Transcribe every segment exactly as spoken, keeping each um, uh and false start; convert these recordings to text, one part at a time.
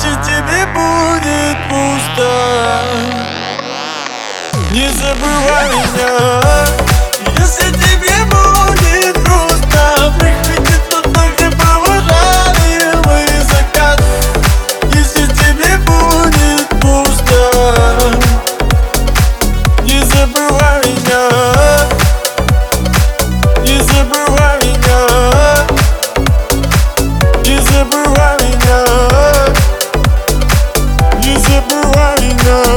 значит тебе будет пусто. Не забывай меня, если тебе будет грустно. Прихватит тот только поважаемый закат. Если тебе будет пусто, не забывай меня, не забывай меня, не забывай меня, не забывай меня.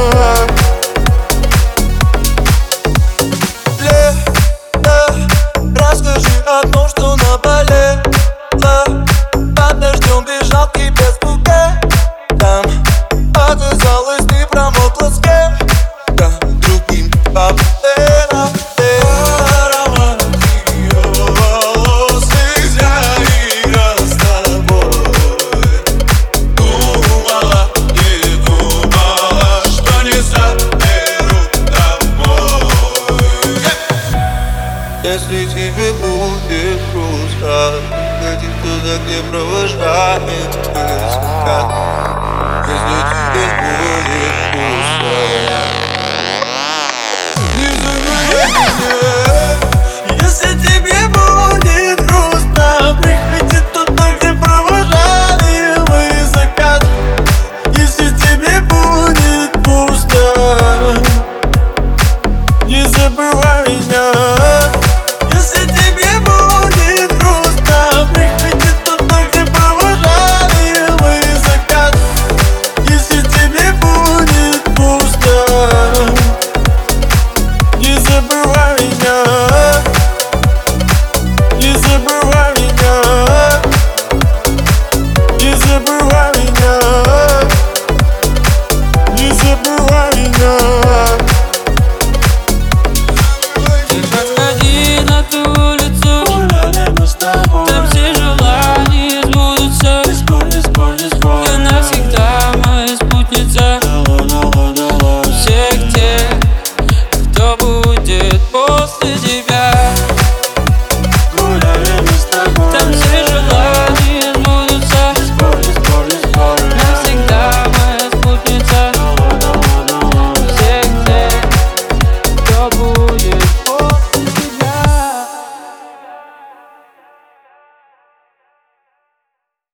Расскажи о том, что наболело. Под дождем бежал к тебе с букетом. Отказалась, ты промокла с кем-то другим. Если тебе будет грустно, приходи туда, где провожает закат. Если тебе будет грустно, не забывай меня. Если тебе будет грустно, приходи туда, где провожаемый закат. Если тебе будет пусто, не забывай меня. Всех тех, кто будет после тебя.